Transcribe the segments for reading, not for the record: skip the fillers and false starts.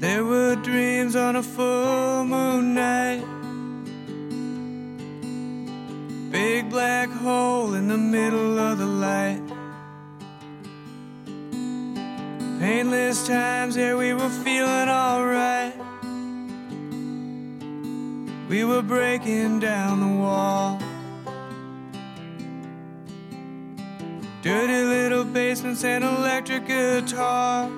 There were dreams on a full moon night, big black hole in the middle of the light. Painless times, yeah, we were feeling alright. We were breaking down the wall. Dirty little basements and electric guitars.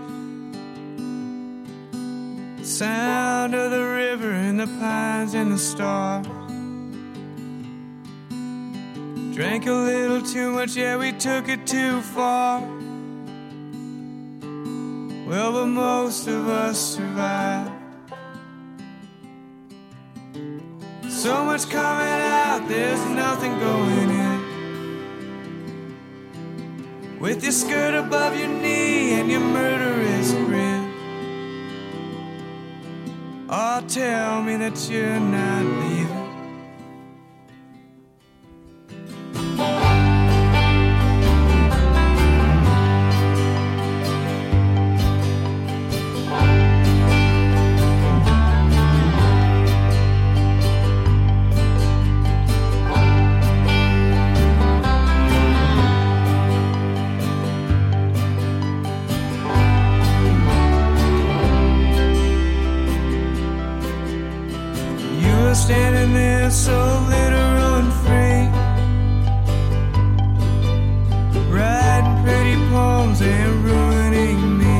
The sound of the river and the pines and the stars. Drank a little too much, yeah, we took it too far. Well, but most of us survived. So much coming out, there's nothing going in. With your skirt above your knee and your murderous grin. Oh, tell me that you're not leaving. Standing there so literal and free, writing pretty poems and ruining me.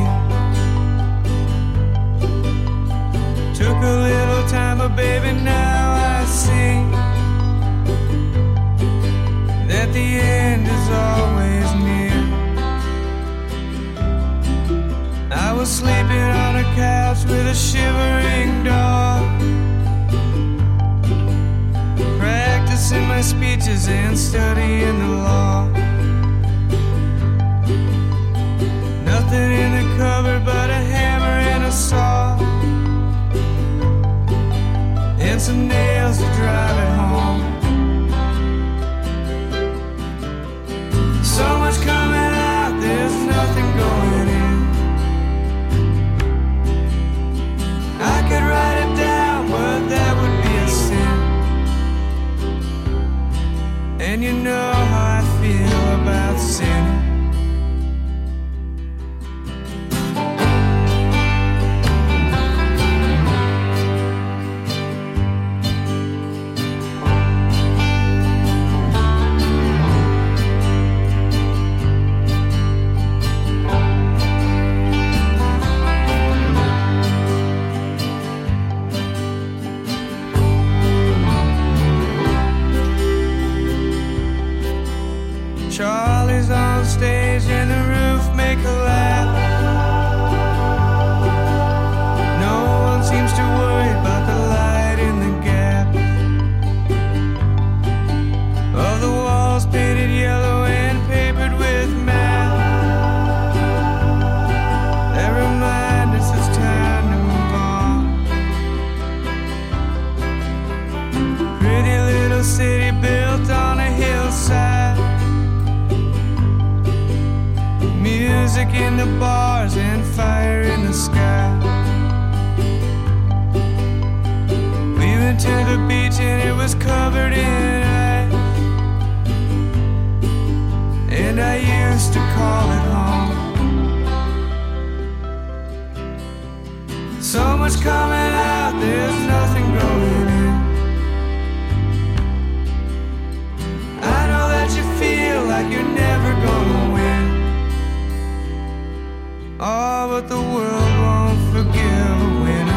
Took a little time, but baby, now I see that the end is always near. I was sleeping on a couch with a shivering dog, practicing my speeches and studying the law. Nothing in the cupboard but a hammer and a saw, and some nails to drive it home. So much coming out, there's nothing going in. I could write it down, but that would be a sin. And you know how I feel about sin. Charlie's on stage and the roof may collapse. No one seems to worry about the light in the gap of the walls painted yellow and papered with math that remind us it's time to move on. Pretty little city built on a hillside. Music in the bars and fire in the sky. We went to the beach and it was covered in ice, and I used to call it home. So much coming out, there's nothing going in. I know that you feel like you're never gonna win. Oh, but the world won't forgive a winner.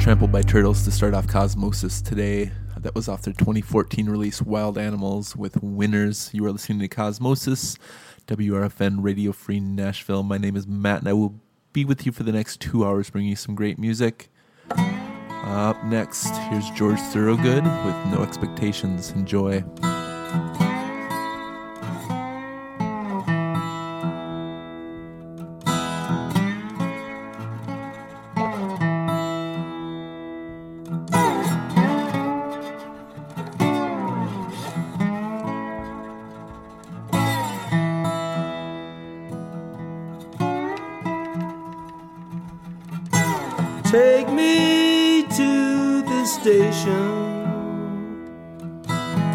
Trampled by Turtles to start off Cosmosis today. That was off their 2014 release, Wild Animals with Winners. You are listening to Cosmosis, WRFN, Radio Free Nashville. My name is Matt, and I will be with you for the next 2 hours, bringing you some great music. Up next, here's George Thorogood with No Expectations. Enjoy.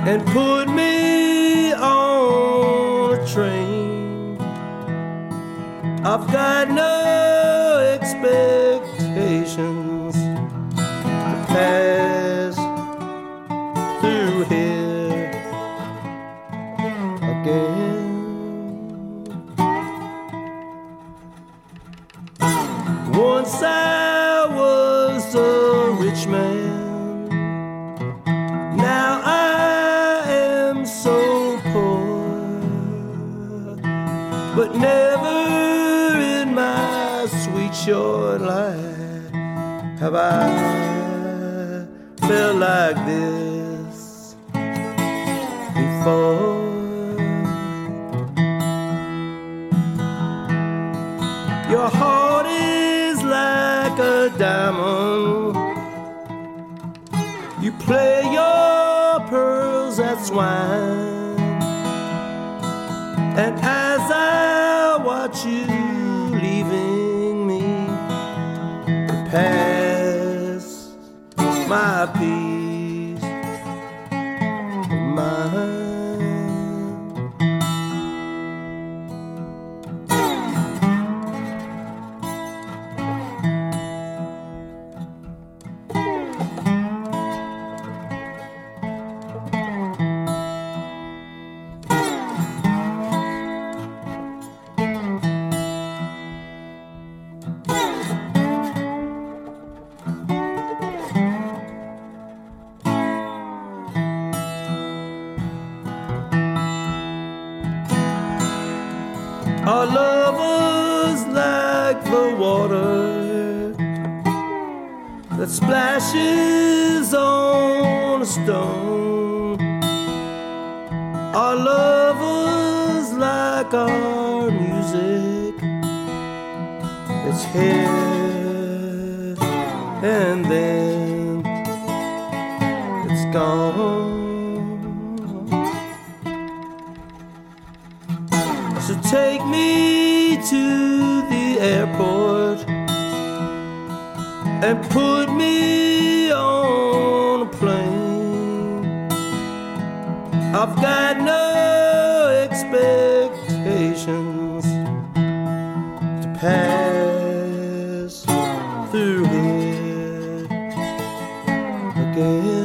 And put me on a train. I've got no expectations to pass through here again. Once I was a rich man, but never in my sweet short life have I felt like this before. Your heart is like a diamond. You play your pearls at swine. And as I watch you leaving me, past my peace of mine. Our lovers like the water that splashes on a stone. Our lovers like our music, it's here and then it's gone. Take me to the airport and put me on a plane. I've got no expectations to pass through here again.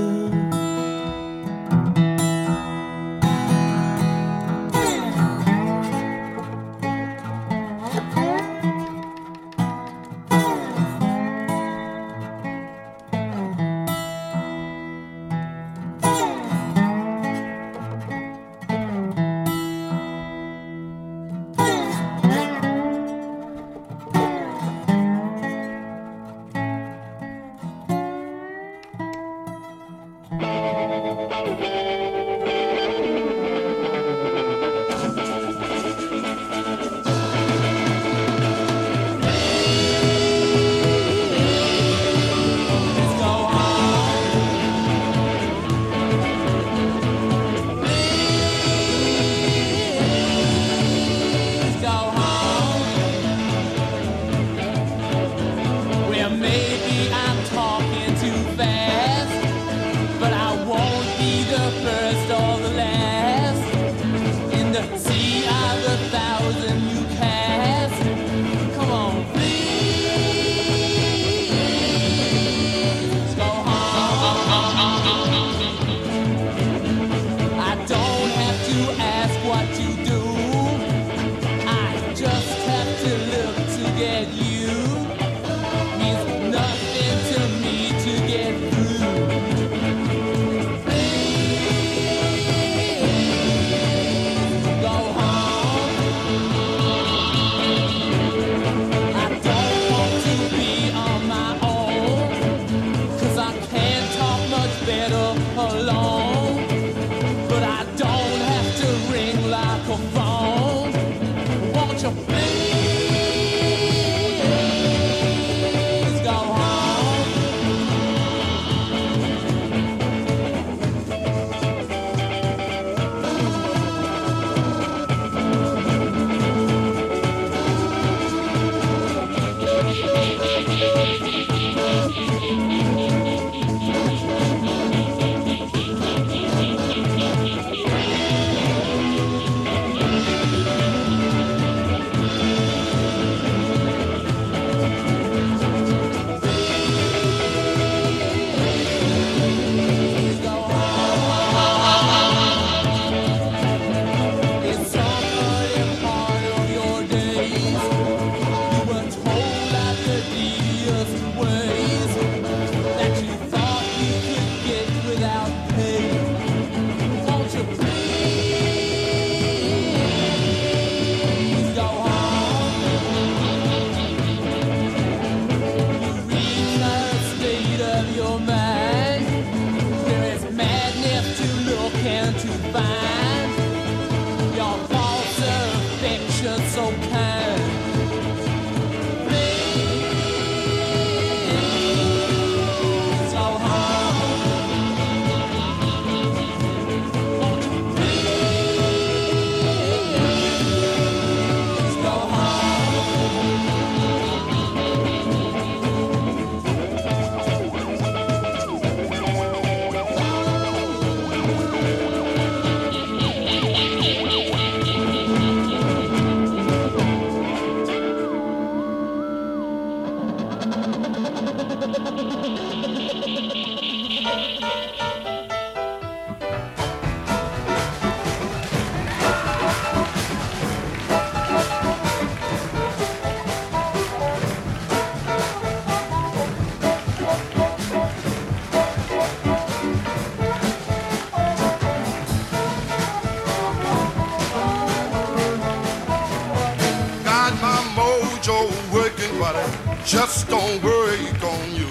just don't work on you.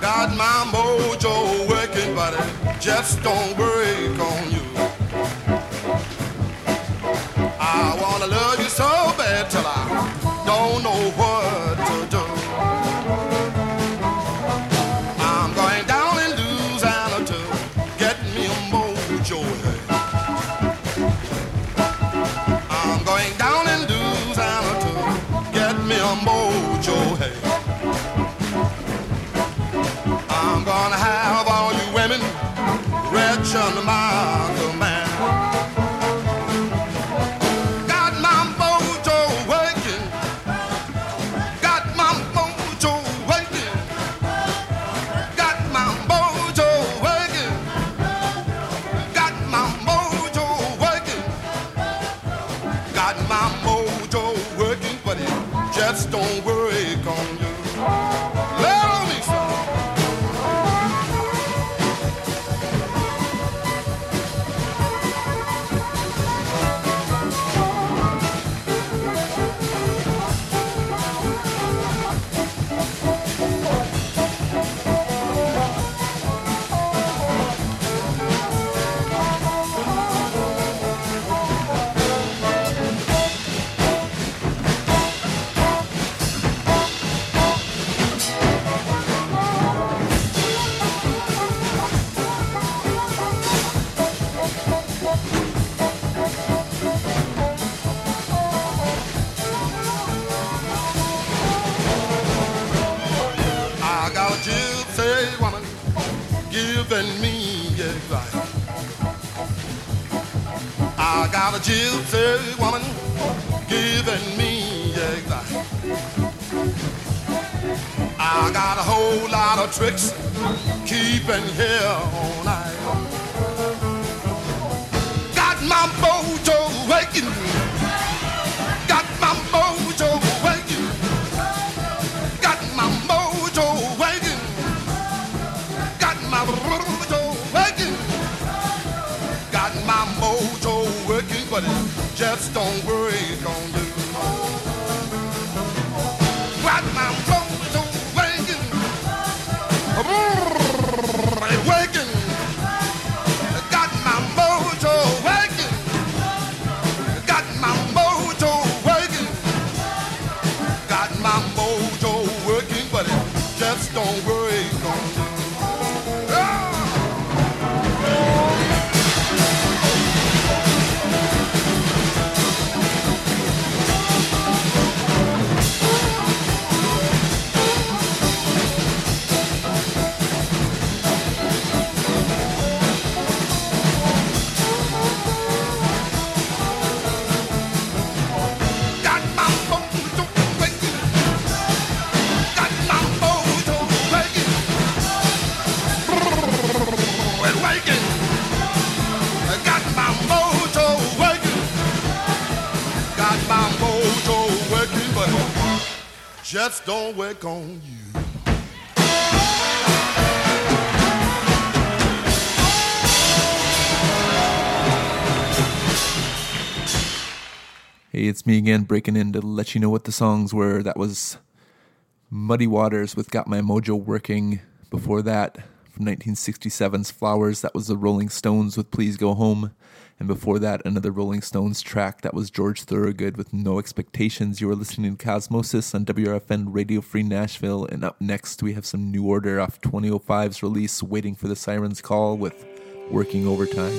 Got my mojo working, but it just don't work on you. I wanna love you so bad till I don't know what to do. I'm going down in Louisiana to get me a mojo. I'm going down in Louisiana to get me a mojo. I'm gonna have all you women wretch under my command. Don't worry, on you. Let me a gypsy woman giving me advice. I got a whole lot of tricks keeping here all night. Got my mojo waking. Got my mojo waking. Got my mojo waking. Got my mojo waking. Got my mojo. But it just don't worry, it's gonna do. Got my mojo waking, waking. Got my mojo waking. Got my mojo waking. Got my mojo working, but it just don't worry, it's gonna do. Just don't work on you. Hey, it's me again, breaking in to let you know what the songs were. That was Muddy Waters with Got My Mojo Working. Before that, from 1967's Flowers, that was the Rolling Stones with Please Go Home. And before that, another Rolling Stones track. That was George Thorogood with No Expectations. You were listening to Cosmosis on WRFN Radio Free Nashville. And up next, we have some New Order off 2005's release, Waiting for the Siren's Call, with Working Overtime.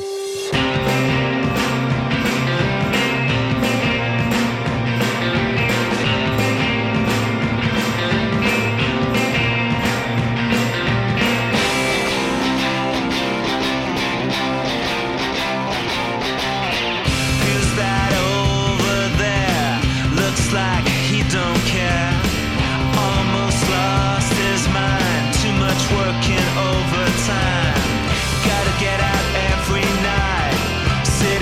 Working overtime, gotta get out every night. Sit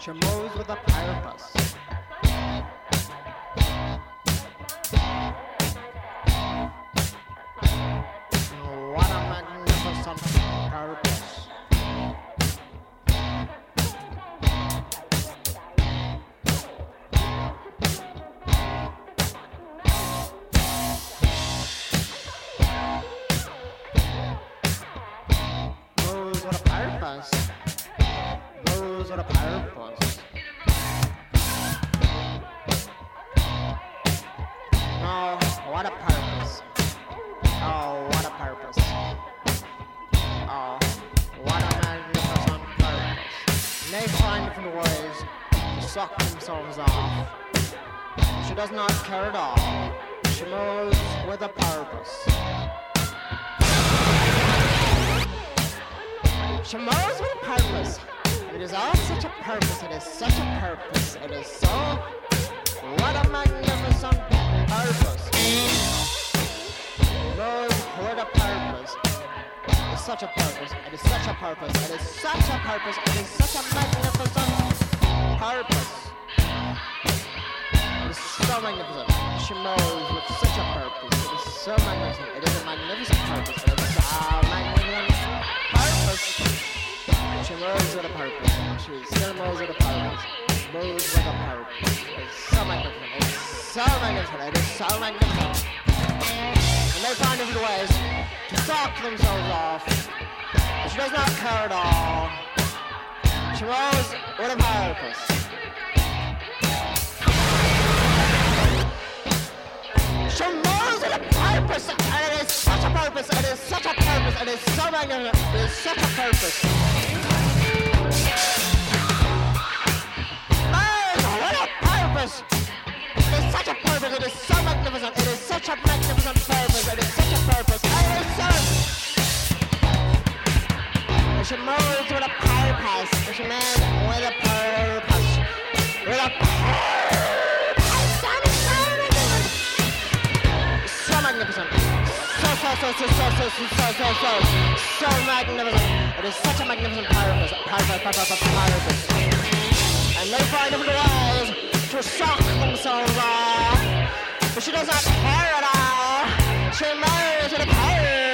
Chamos with a platypus. What a magnificent purpose. Those are the purpose. Those are the purpose. Oh, what a purpose. Oh, what a purpose. Oh, what a magnificent purpose. They find different ways to suck themselves off. She does not care at all. She moves with a purpose. She moves with a purpose. It is all such a purpose. It is such a purpose. It is so. What a magnificent purpose. Those with a purpose. It is such a purpose. It is such a purpose. It is such a purpose. It is such a magnificent purpose. It is so magnificent. She moves with such a purpose. It is so magnificent. It is a magnificent purpose. It is a magnificent purpose. She moves with a purpose. She still moves with a purpose. Moves with a purpose. It is so magnificent. It is so magnificent. It is so magnificent. And they find different ways to suck themselves off. She does not care at all. She rolls with a purpose. She rolls with a purpose, and it is such a purpose, it is such a purpose, it is so magnificent, it is such a purpose. Rolls with a purpose. It is such a purpose, it is so magnificent, it is such a magnificent purpose, it is such a purpose, it is such. She moves with a purpose, she moves with a purpose, with a purpose, so magnificent, so magnificent, it is such a magnificent purpose, purpose, and they find different ways to shock themselves off, but she does not care at all. She marries with a purpose.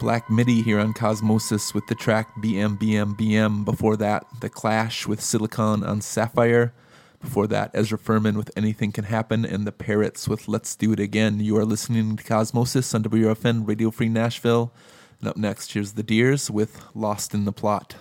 Black MIDI here on Cosmosis with the track BM. Before that, The Clash with Silicon on Sapphire. Before that, Ezra Furman with Anything Can Happen, and The Parrots with Let's Do It Again. You are listening to Cosmosis on WRFN, Radio Free Nashville. And up next, here's The Deers with Lost in the Plot.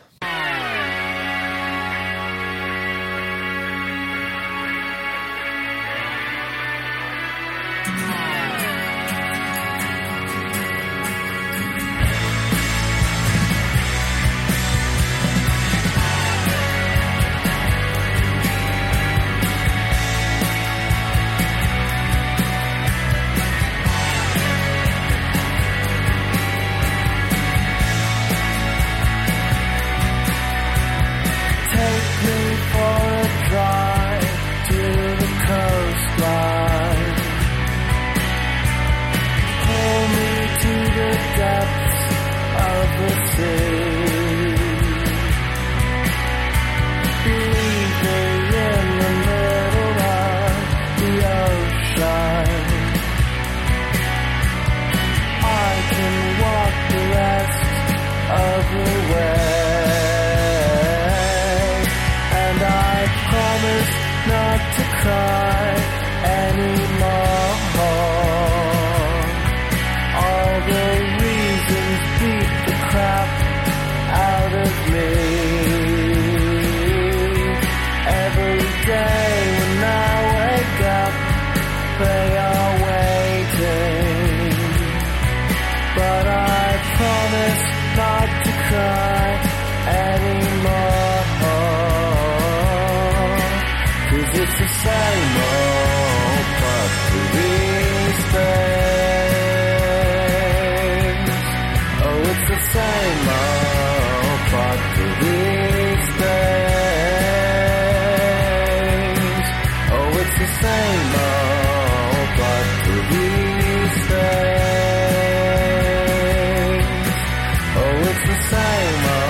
away, and I promise not to cry anymore. All the reasons beat the crap out of me. Every day when I wake up, they are waiting, but I promise not to cry anymore, 'cause it's the same old but these things. Oh, it's the same old but these things. Oh, it's the same old but these things. Oh, it's the same old.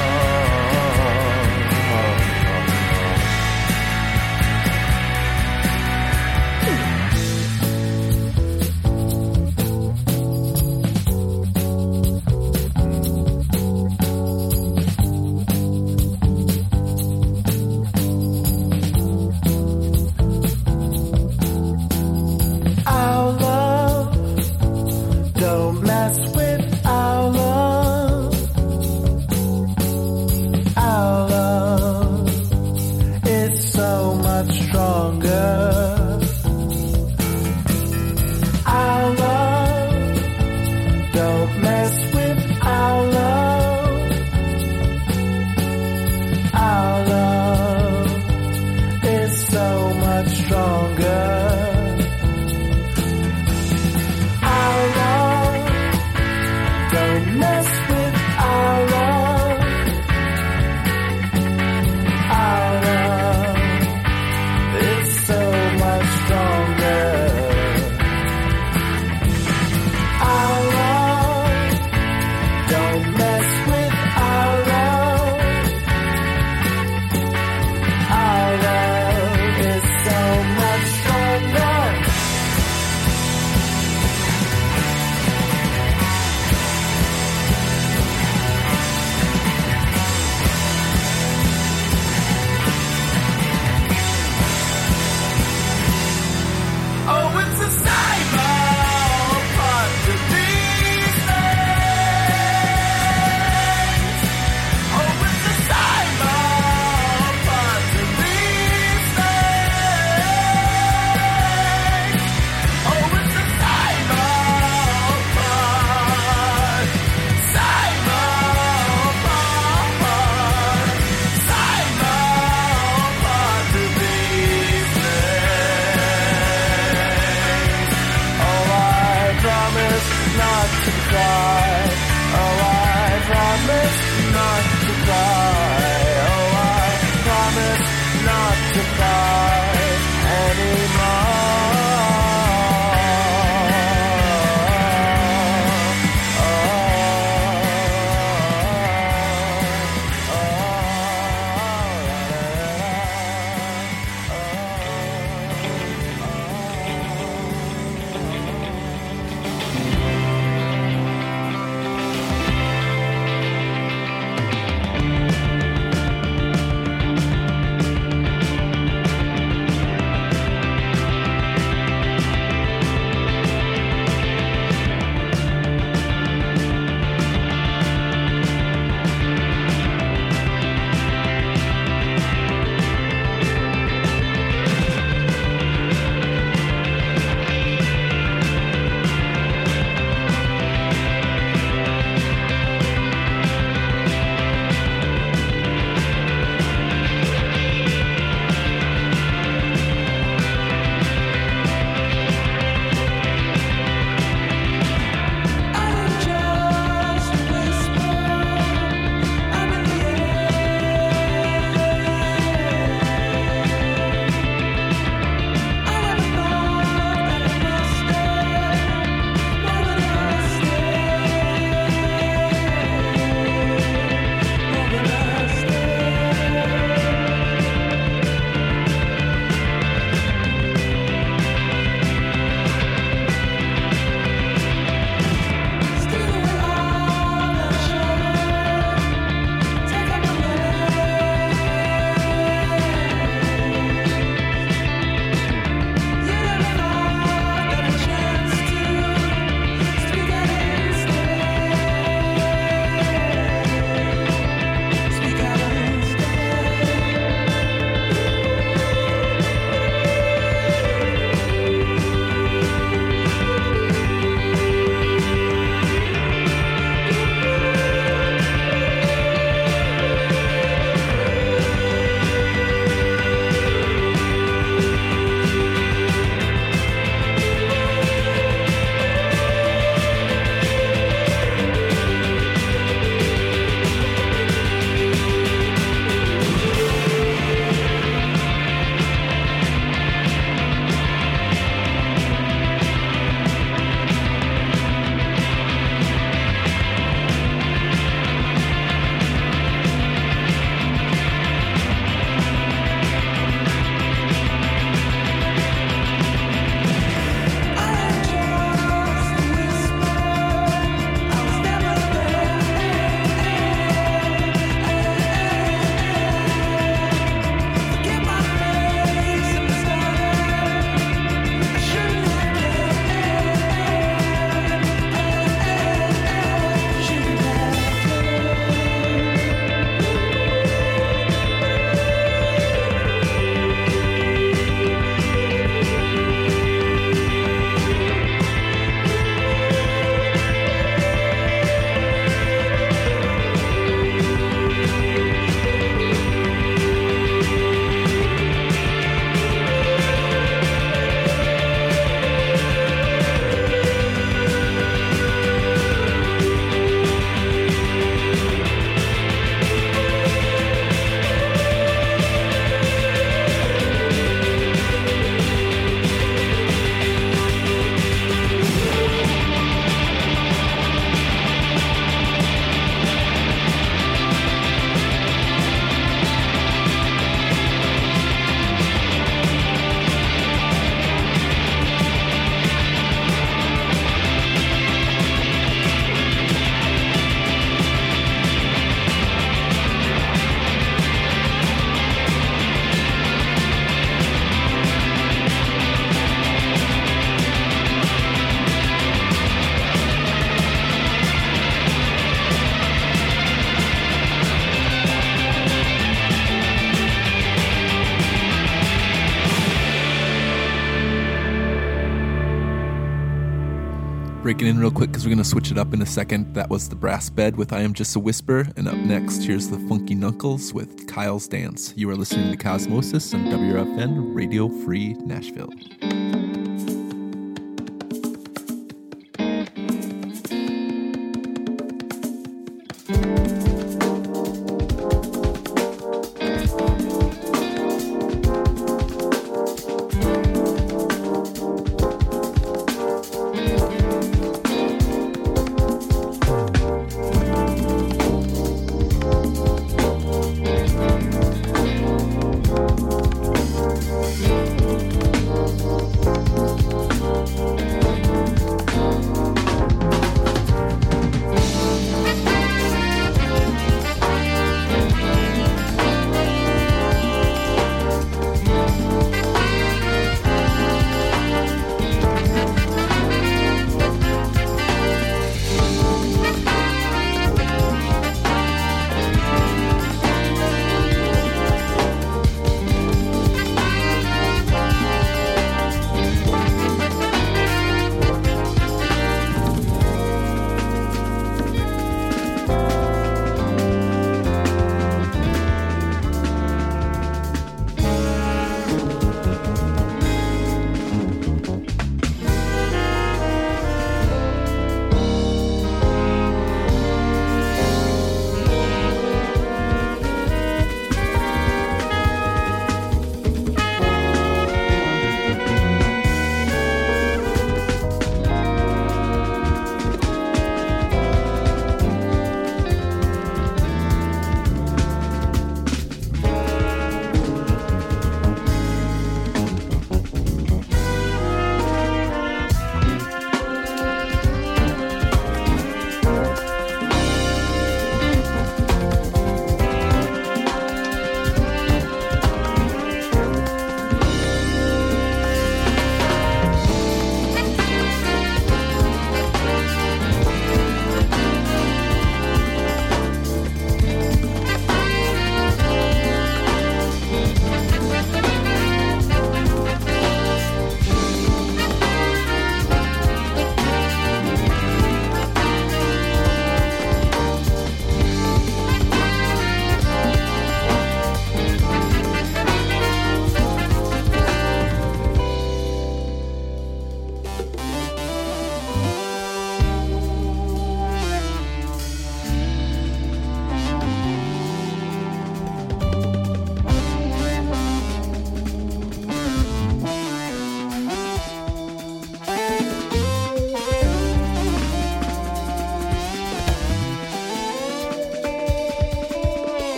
breaking in real quick because we're going to switch it up in a second. That was the Brass Bed with I Am Just a Whisper. And up next, here's the Funky Knuckles with Kyle's Dance. You are listening to Cosmosis on WRFN, Radio Free Nashville.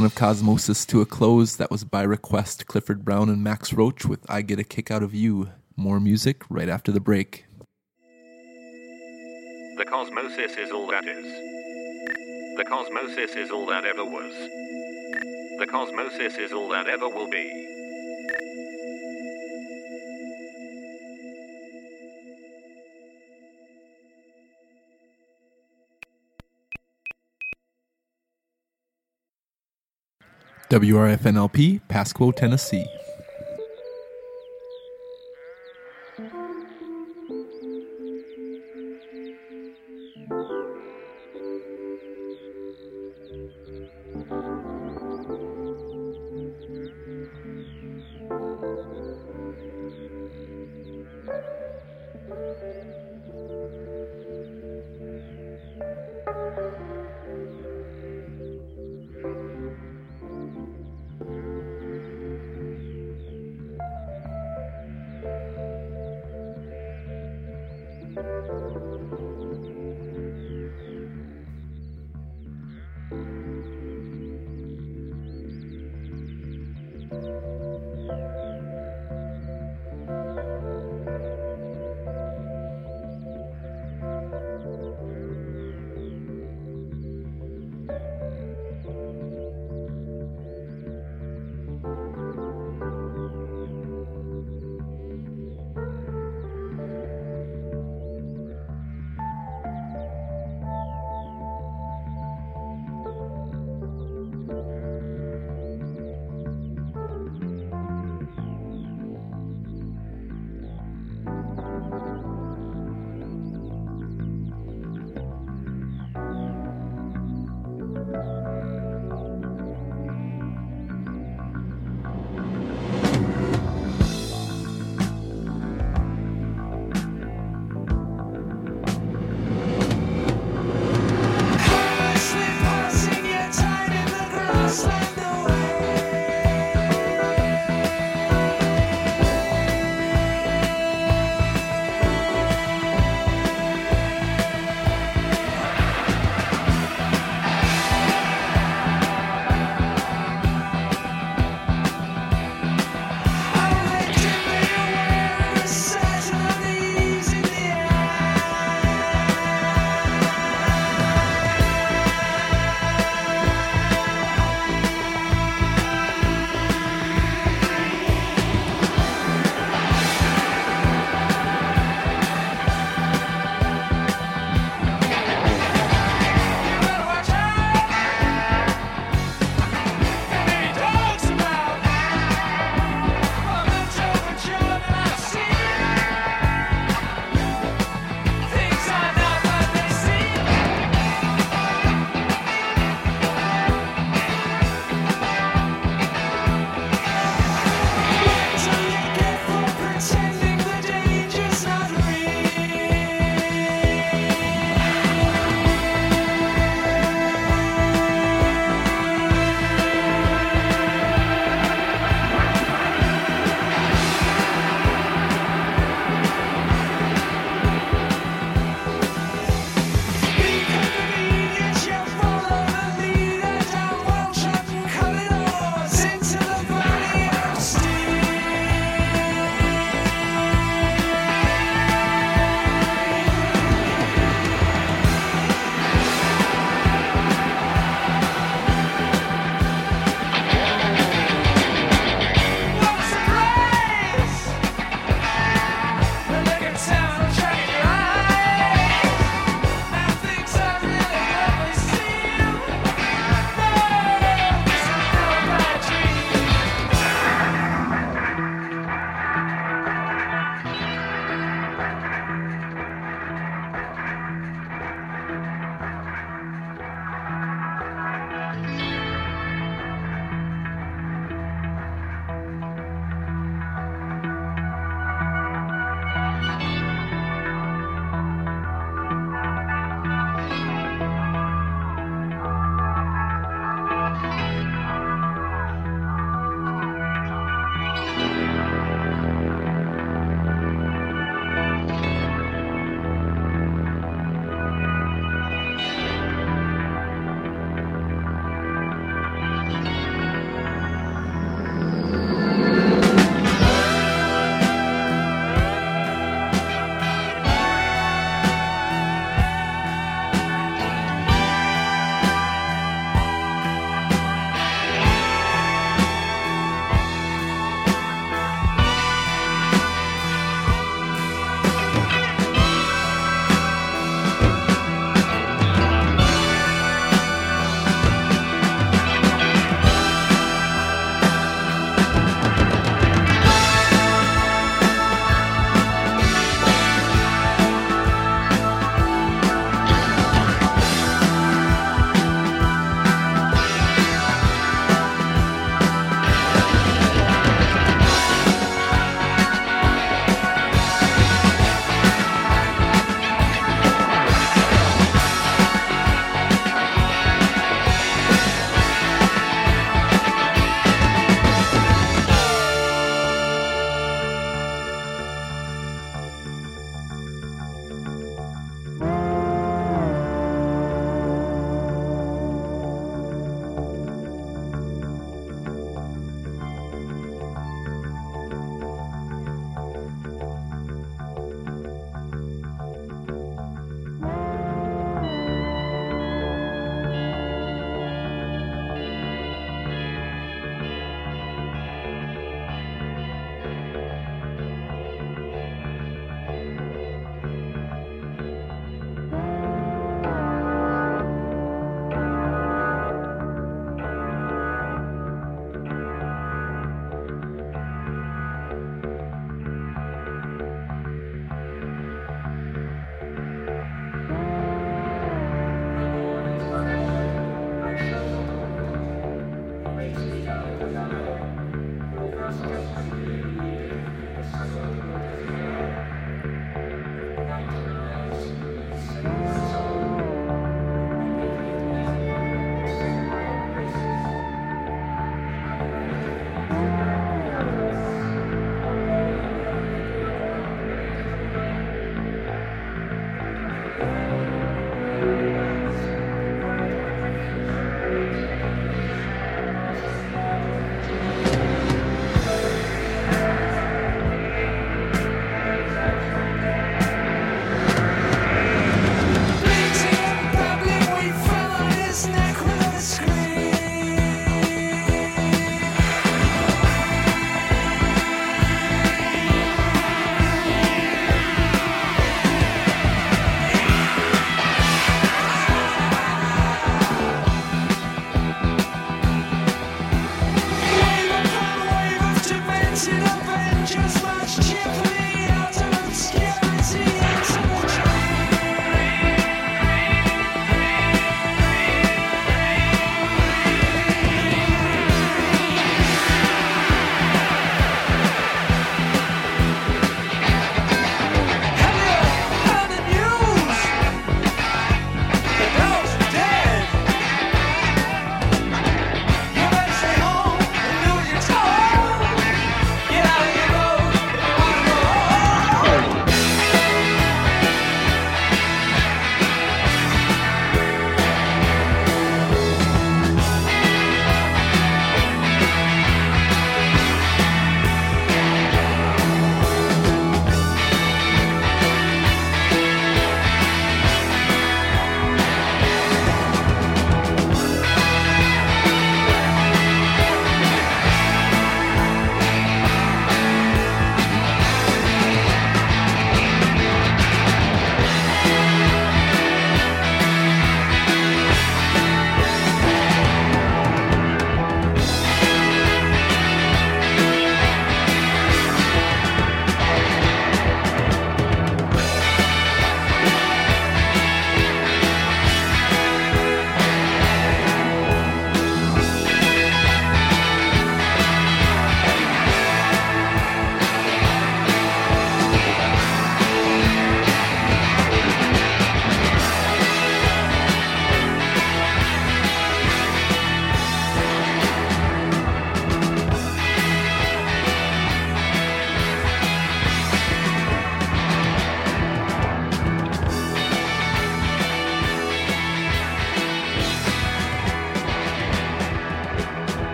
1 of Cosmosis to a close. That was By Request, Clifford Brown and Max Roach with I Get a Kick Out of You. More music right after the break. The Cosmosis is all that is. The Cosmosis is all that ever was. The Cosmosis is all that ever will be. WRFNLP, Pasco, Tennessee.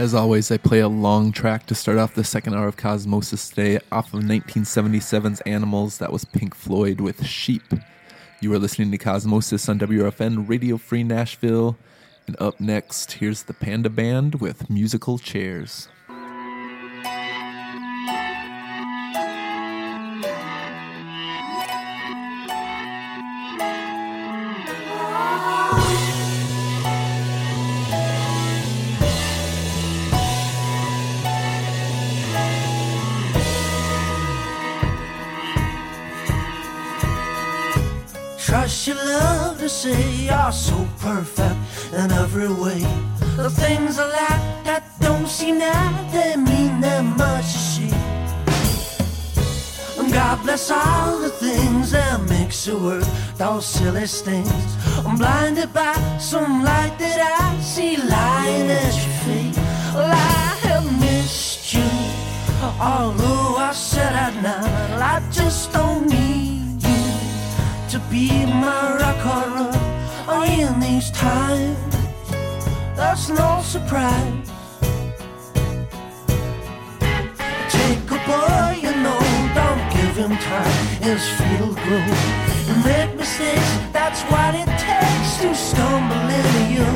As always, I play a long track to start off the second hour of Cosmosis today off of 1977's Animals. That was Pink Floyd with Sheep. You are listening to Cosmosis on WRFN, Radio Free Nashville. And up next, here's the Panda Band with Musical Chairs. Trust your love to say you're so perfect in every way. The things I like that don't seem that they mean that much to see. And God bless all the things that makes it worth those silly things. I'm blinded by some light that I see lying at your feet. Well, I have missed you, although I said I'd not. I just don't need to be my rocker in these times. That's no surprise. Take a boy, you know, don't give him time. His feet'll grow. You make mistakes, that's what it takes to stumble into you.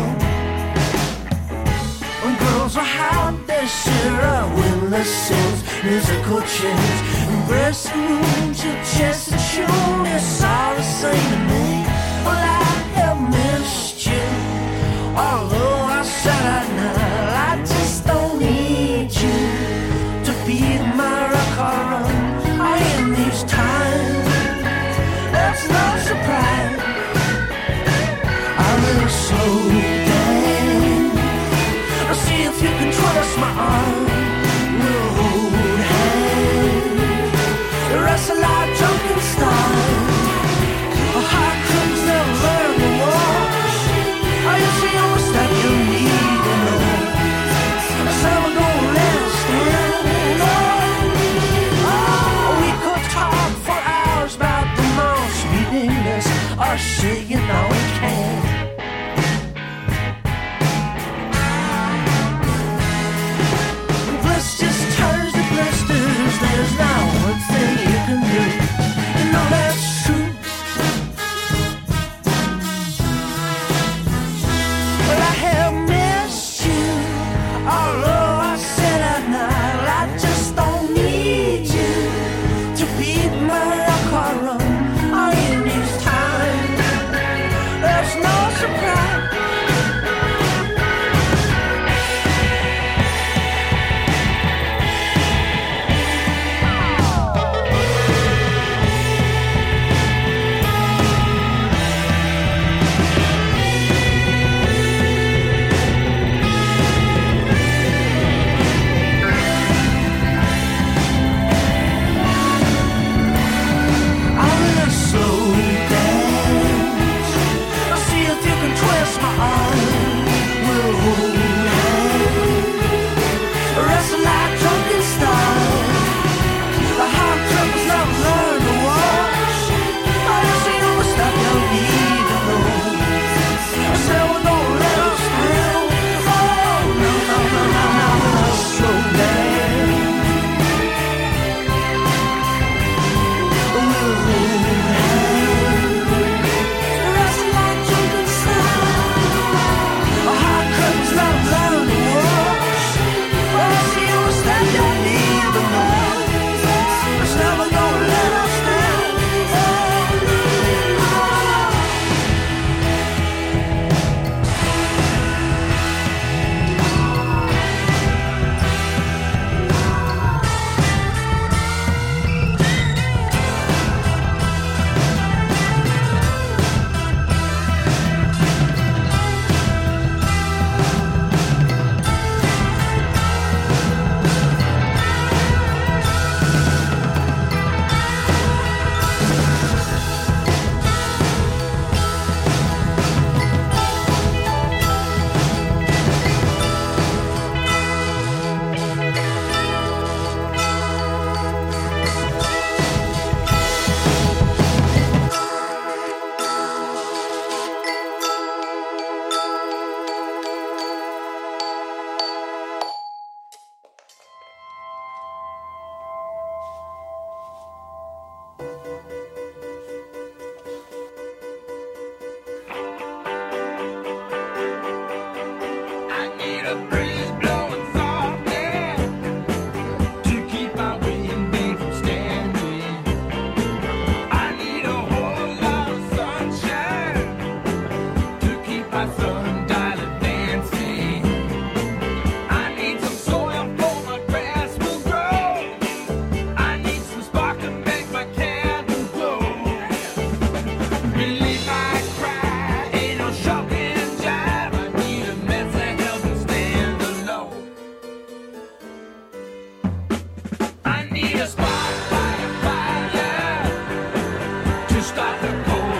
When girls are hot, they share a windless sins. Musical chairs, dressing rooms, your chest and shoe, it's all the same to me. Well, I have missed you, although I said I'd not. I just don't need you to be my rock or I in these times. That's no surprise. I will slow down. I'll see if you can trust my arm. That's a lot of drunken style. A heart comes down very much. I used to always that you need to know. That's how we're gonna let us stand. Oh, we could talk for hours about the most meaningless or shit, you know we can. Blisters turns to blisters. There's no one thing you can do. You know that's true. Well, I have missed you, although I said I'd not. I just don't need you to be my rock or run. All you need is time. There's no I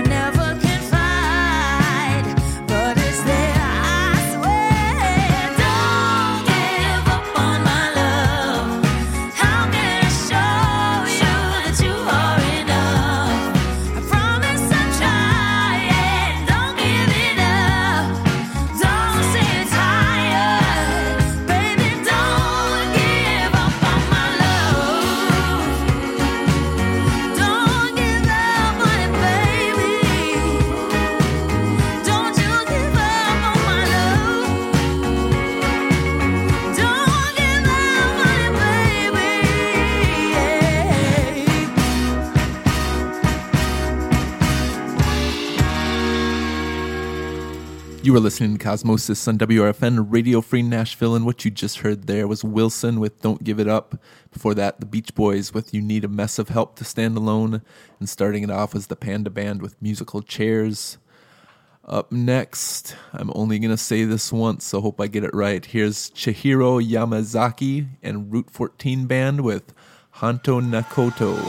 never You are listening to Cosmosis on WRFN, Radio Free Nashville, and what you just heard there was Wilson with Don't Give It Up. Before that, the Beach Boys with You Need a Mess of Help to Stand Alone, and starting it off was the Panda Band with Musical Chairs. Up next, I'm only going to say this once, so hope I get it right. Here's Chihiro Yamazaki and Route 14 Band with Honto Nakoto.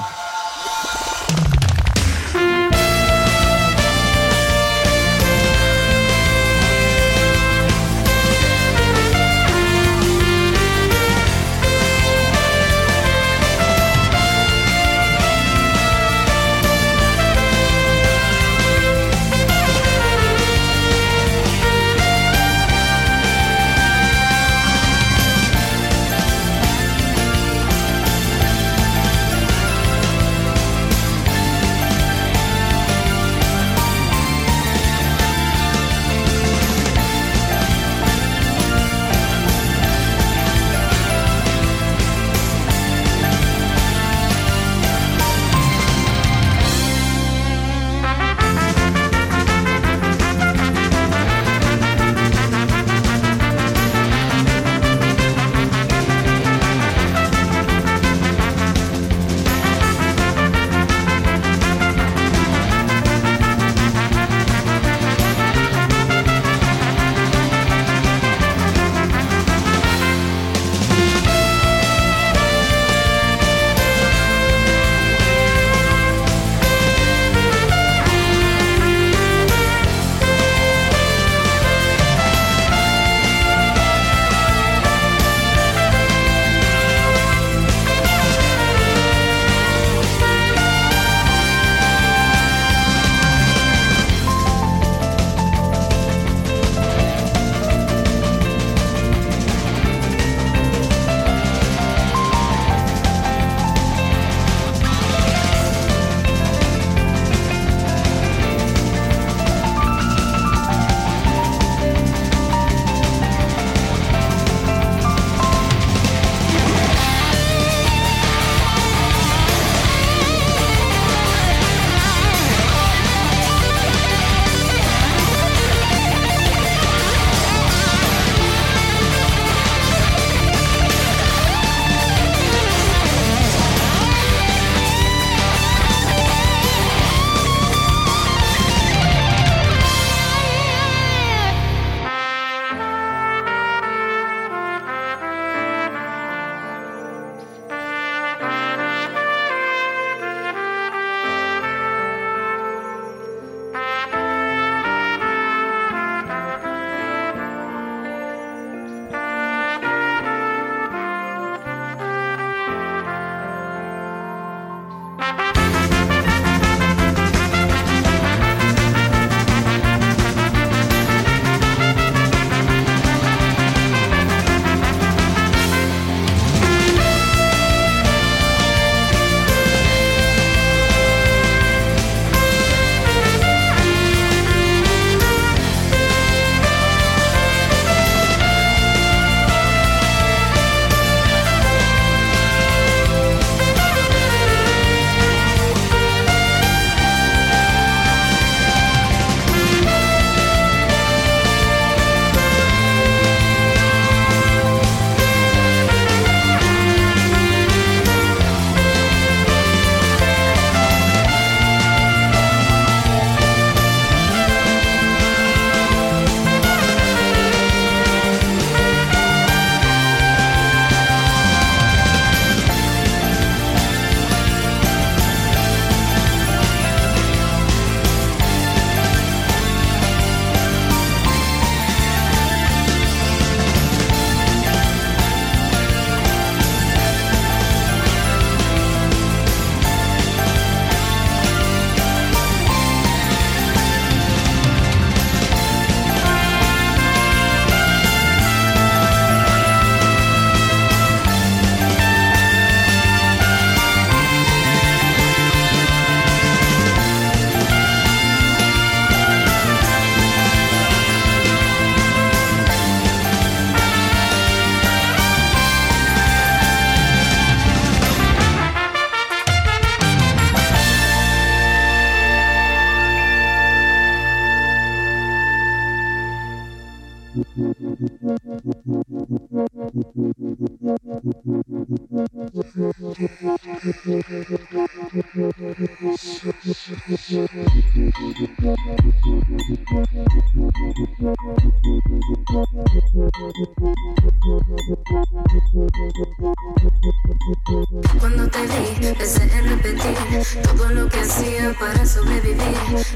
Cuando te vi, pensé en repetir todo lo que hacía para sobrevivir.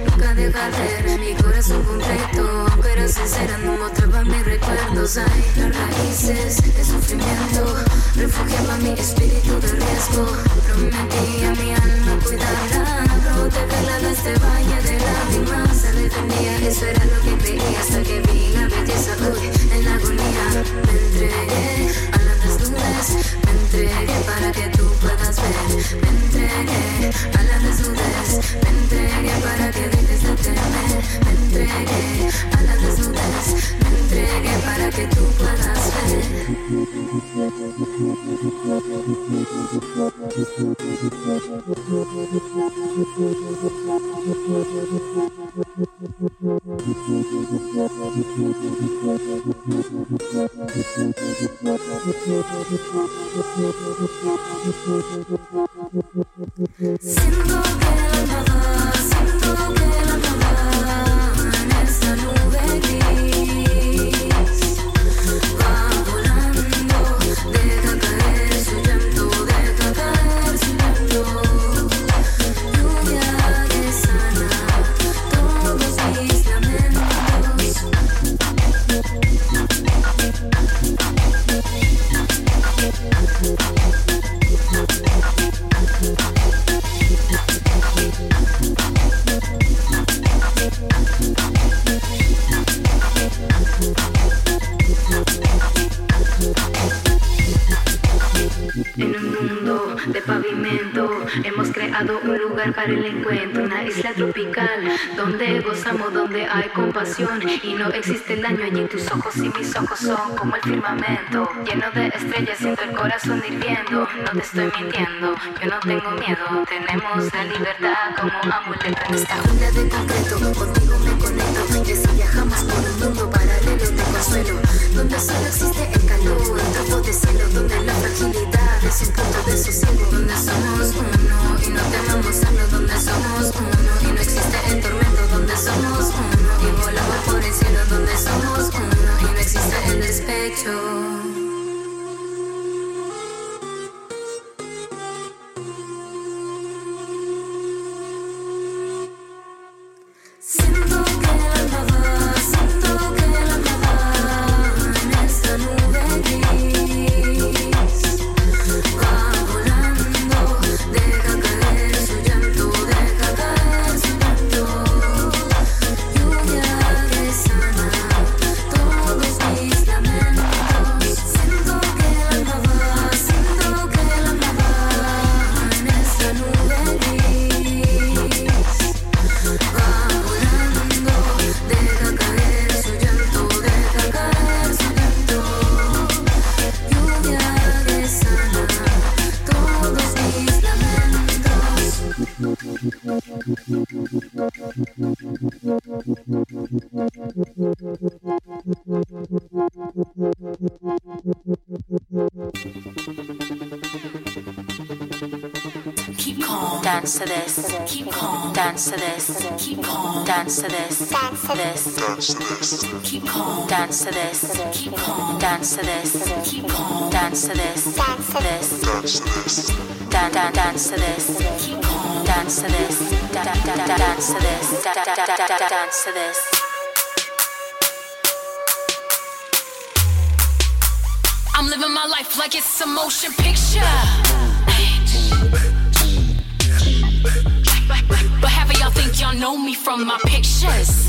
Nunca dejaré de mi corazón completo. Aunque era sincera, no mostraba mis recuerdos. Ay, las raíces de sufrimiento refugiaba mi espíritu de riesgo. Prometí a mi alma cuidarla, protegerla de este valle de lágrimas. Se defendía, eso era lo que creía, hasta que vi la belleza. Hoy en la agonía me entregué a la desnudez, me entregué para que tú puedas ver. Me entregué a la desnudez, me entregué para que dejes de temer. Me entregué a la desnudez, me entregué para que tú puedas ver. Siento que la nada en esta nube gris va volando, deja caer su llanto, deja caer su llanto. Lluvia que sana todos mis lamentos. En un mundo de pavimento hemos creado un lugar para el encuentro, una isla tropical donde gozamos, donde hay compasión y no existe el daño allí. Tus ojos y mis ojos son como el firmamento, lleno de estrellas, siento el corazón hirviendo. No te estoy mintiendo, yo no tengo miedo, tenemos la libertad como amuleto. En esta jungla de concreto contigo me conecto, que si viajamos por un mundo paralelo te consuelo, donde solo existe el calor, el trapo de cielo, donde la fragilidad es un punto de sosiego, donde somos uno y no temamos a los, donde somos uno y no existe el tormento, donde somos uno y volamos por el cielo, donde somos uno y no existe el despecho. Dance to this, keep calm, dance to this, dance to this, keep calm, dance to this, keep calm, dance to this, keep calm, dance to this, dance to this, dance to this, keep calm, dance to this, dance to this, dance to this. I'm living my life like it's a motion picture. But half of y'all think y'all know me from my pictures.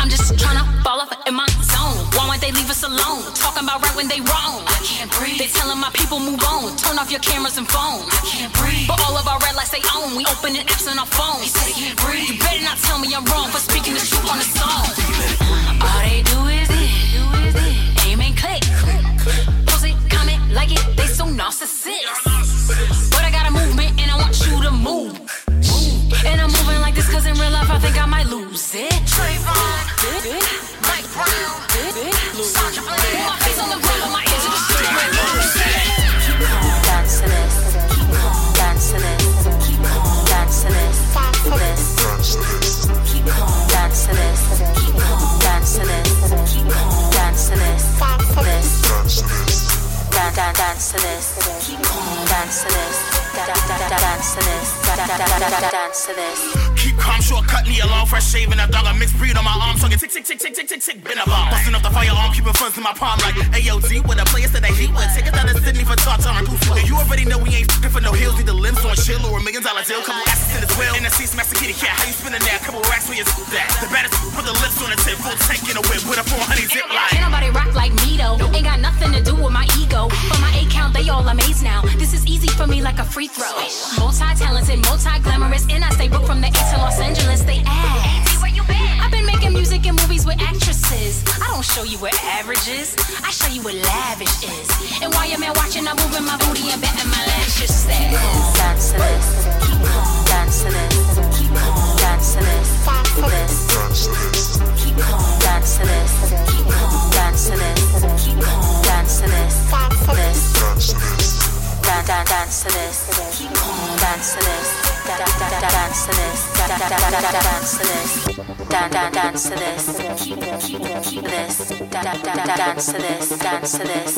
I'm just trying to fall off in my zone. Why won't they leave us alone? Talking about right when they wrong. I can't breathe. They telling my people move on. Turn off your cameras and phones. I can't breathe. But all of our red lights they own. We opening apps on our phones. They say they can't breathe. You better not tell me I'm wrong for speaking the truth on the song. All they do is it. Aim and click. Post it, comment, like it. They so narcissist. But I got a movement and I want you to move. And I'm moving like this cause in real life I think I might lose it. Trayvon, Mike Brown, Sandra Bland. My face on the ground, my ears are just screaming. dance to this. Keep calm, short, cut me along, fresh shaving. I've done a mixed breed on my arm, so I get tick, tick, tick, tick, tick, tick, tick, been a bomb. Busting up the firearm, keeping funds in my palm like AOD with a player that I hate with. Take us out of Sydney for talk time, goofy. You already know we ain't f***ing for no heels, need the limbs on chill or $1 million deal. Couple asses in his will, and a seats, master kitty cat. How you spinning that? Couple racks for your scoop that. The baddest put the lips on the tip, full tank in a whip with a 400 zip line. Ain't nobody rock like me though. Ain't got nothing to do with my ego. For my eight count, they all amazed now. This is easy for me like a free throw. Multi-talented, multi-glamorous, and I stay broke from the east to Los Angeles. They ask, hey, where you been? I've been making music and movies with actresses. I don't show you what average is, I show you what lavish is. And while your man watching, I'm moving my booty and betting my lashes. Keep calm, dance to this. Keep calm, dance to this. Keep calm, dance to this. Keep calm, dance to this. Keep calm, dance to this. Keep calm, dance to this. Dance to this. Dance to this, keep calm, dance to this, dance to this, dance to this, dance to this, keep this, dance to this, dance to this,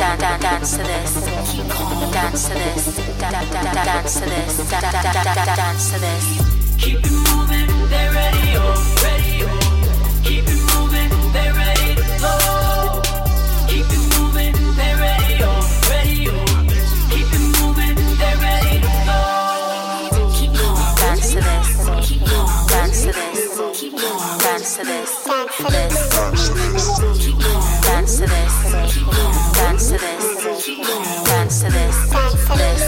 dance to this, keep calm, dance to this, dance to this, dance to this, keep it moving, they're ready, oh, ready, oh, keep it moving, they're ready to flow, keep it moving, they're ready, oh. Dance to this, dance to this, dance to this, dance to this, dance to this, dance to this,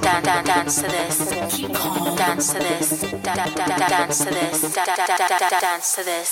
dance to this, dance to this, dance to this.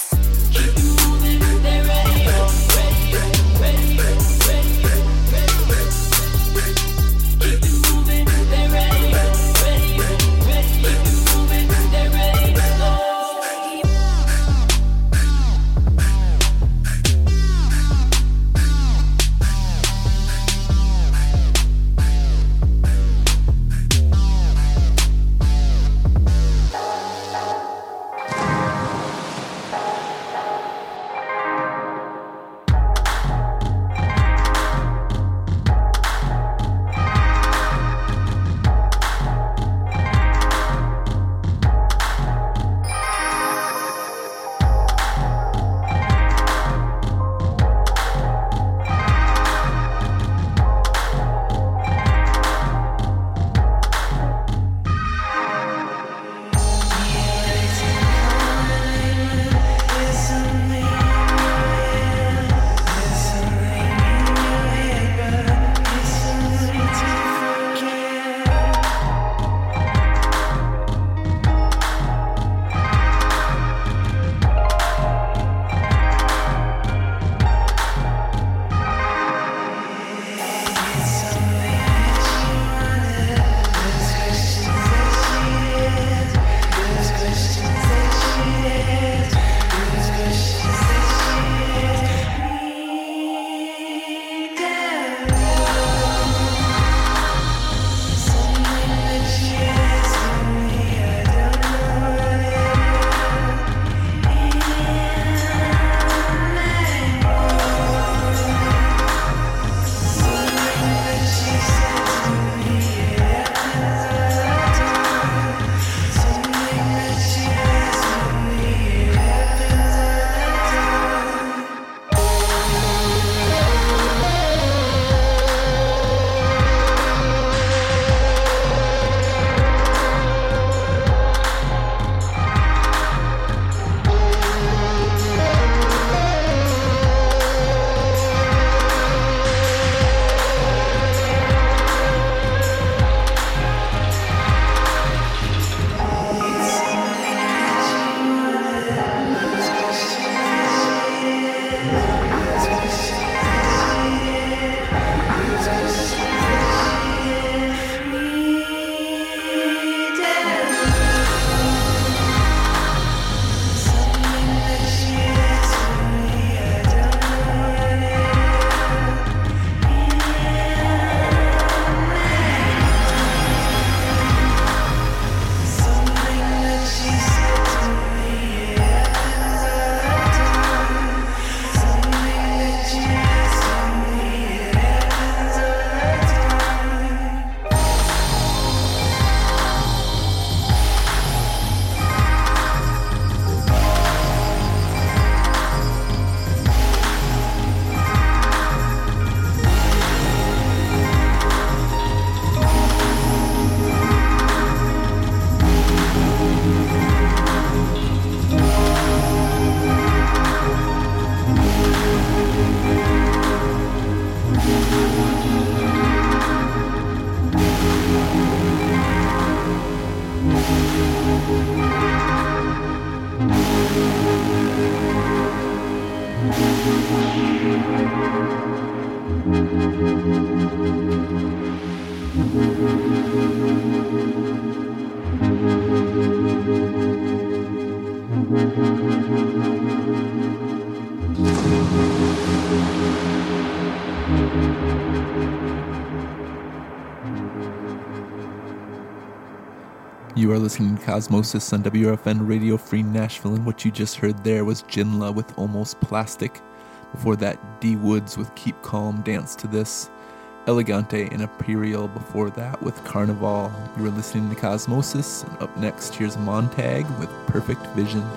You are listening to Cosmosis on WRFN Radio Free Nashville, and what you just heard there was Jinla with Almost Plastic. Before that, D Woods with Keep Calm, Dance to This. Elegante and Imperial before that with Carnival. You are listening to Cosmosis, and up next, here's Montag with Perfect Vision.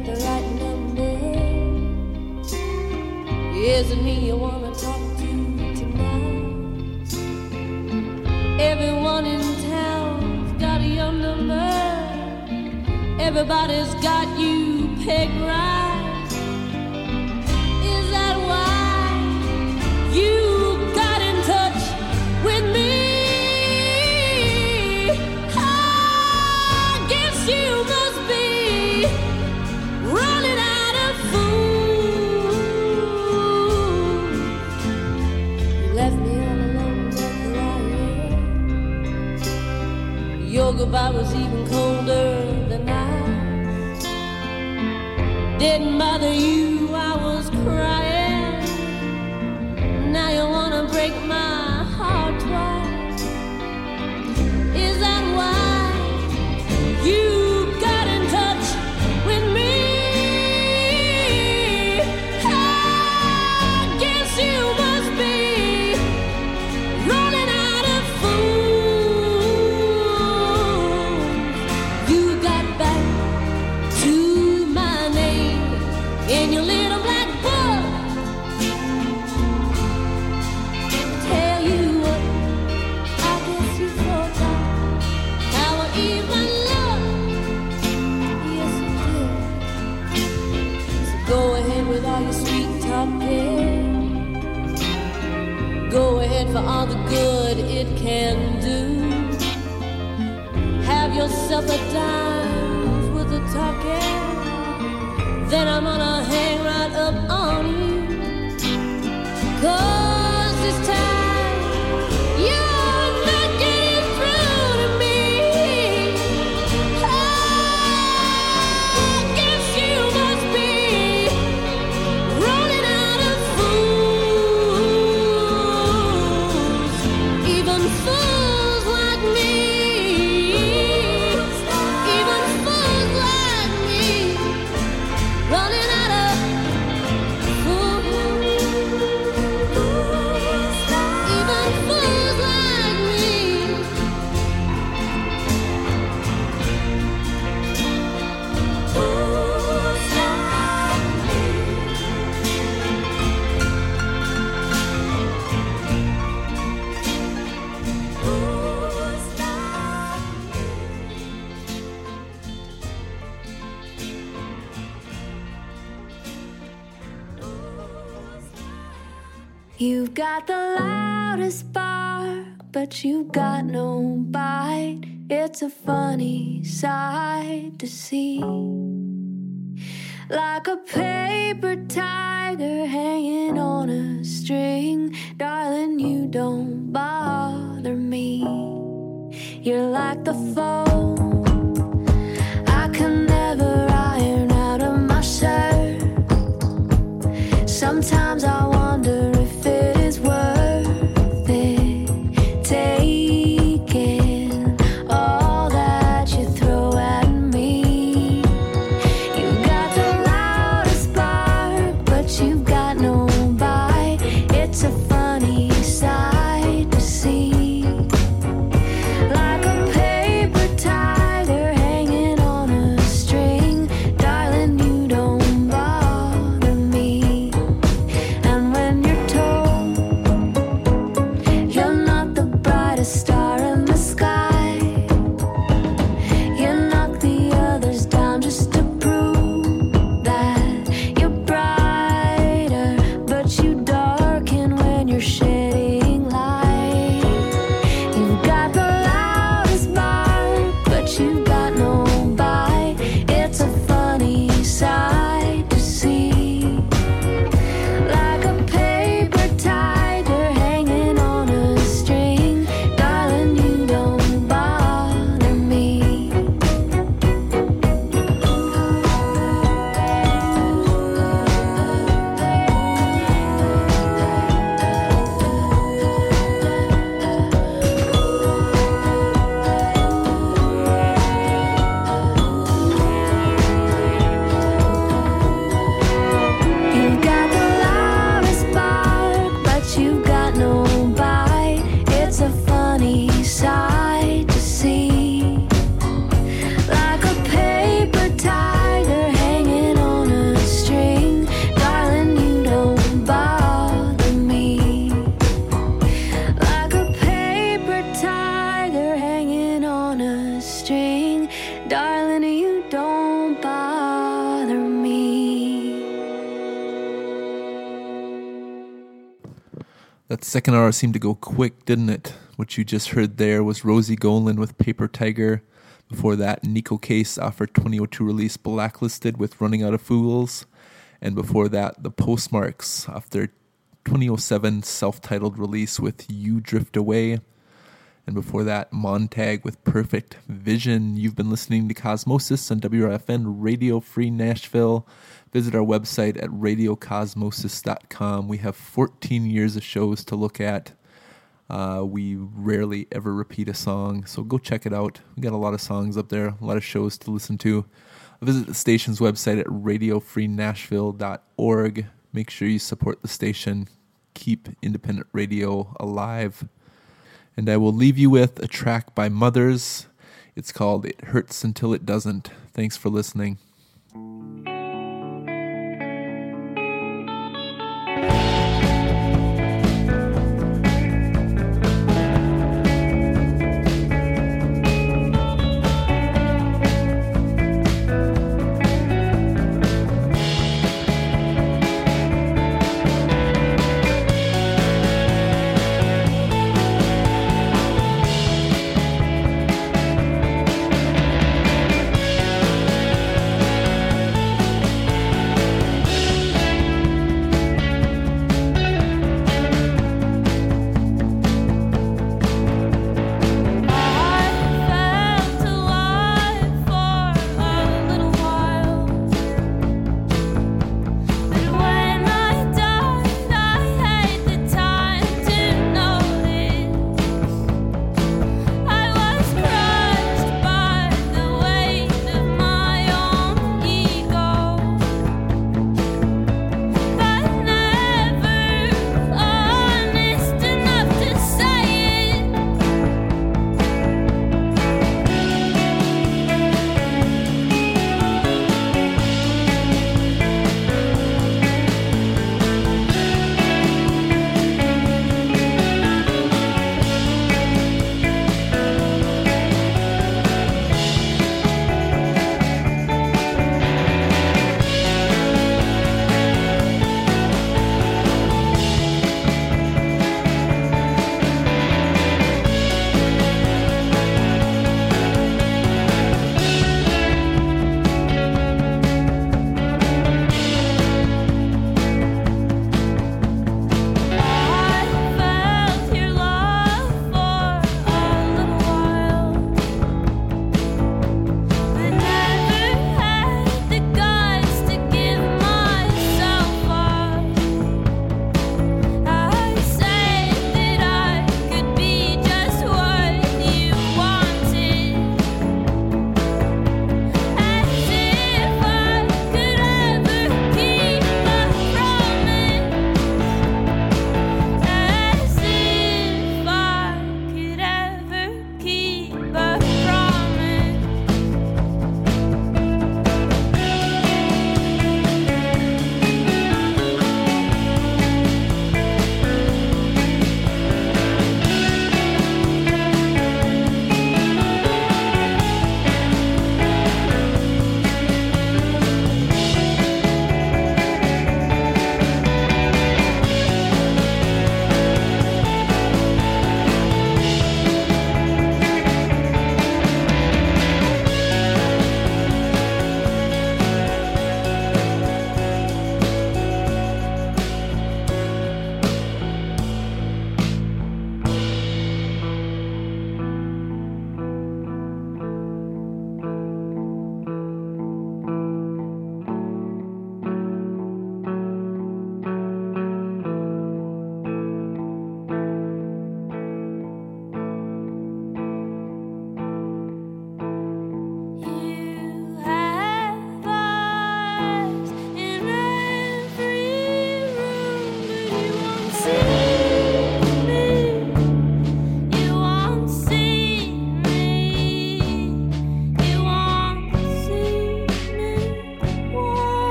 got the right number. Is it me you wanna talk to tonight? Everyone in town's got your number. Everybody's got you pegged right. Is that why you? Goodbye was even colder than ice. Didn't bother you, I was crying. Now you wanna break my heart twice. Is that why you? For all the good it can do. Have yourself a dance with the talking. Then I'm gonna hang right up on you. 'Cause this time you're not getting through to me. I guess you must be running out of food. You've got the loudest bark, but you've got no bite. It's a funny sight to see. Like a paper tiger hanging on a string. Darling, you don't bother me. You're like the foe I can never iron out of my shirt. Sometimes I wonder if it is worth it, taking all that you throw at me. You've got the loudest spark, but you've got no bite. It's a funny sight to see, like a paper tiger. string. Darling, you don't bother me. That second hour seemed to go quick, didn't it? What you just heard there was Rosie Golan with Paper Tiger. Before that, Nico Case off her 2002 release Blacklisted with Running Out of Fools. And before that, The Postmarks off their 2007 self-titled release with You Drift Away. And before that, Montag with Perfect Vision. You've been listening to Cosmosis on WRFN Radio Free Nashville. Visit our website at radiocosmosis.com. We have 14 years of shows to look at. We rarely ever repeat a song, so go check it out. We got a lot of songs up there, a lot of shows to listen to. Visit the station's website at radiofreenashville.org. Make sure you support the station. Keep independent radio alive. And I will leave you with a track by Mothers. It's called It Hurts Until It Doesn't. Thanks for listening.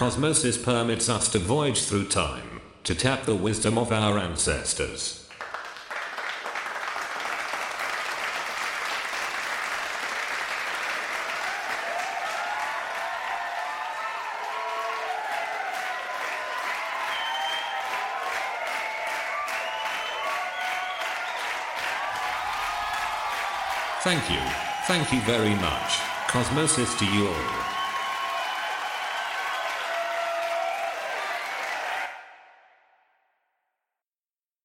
Cosmosis permits us to voyage through time, to tap the wisdom of our ancestors. Thank you very much. Cosmosis to you all.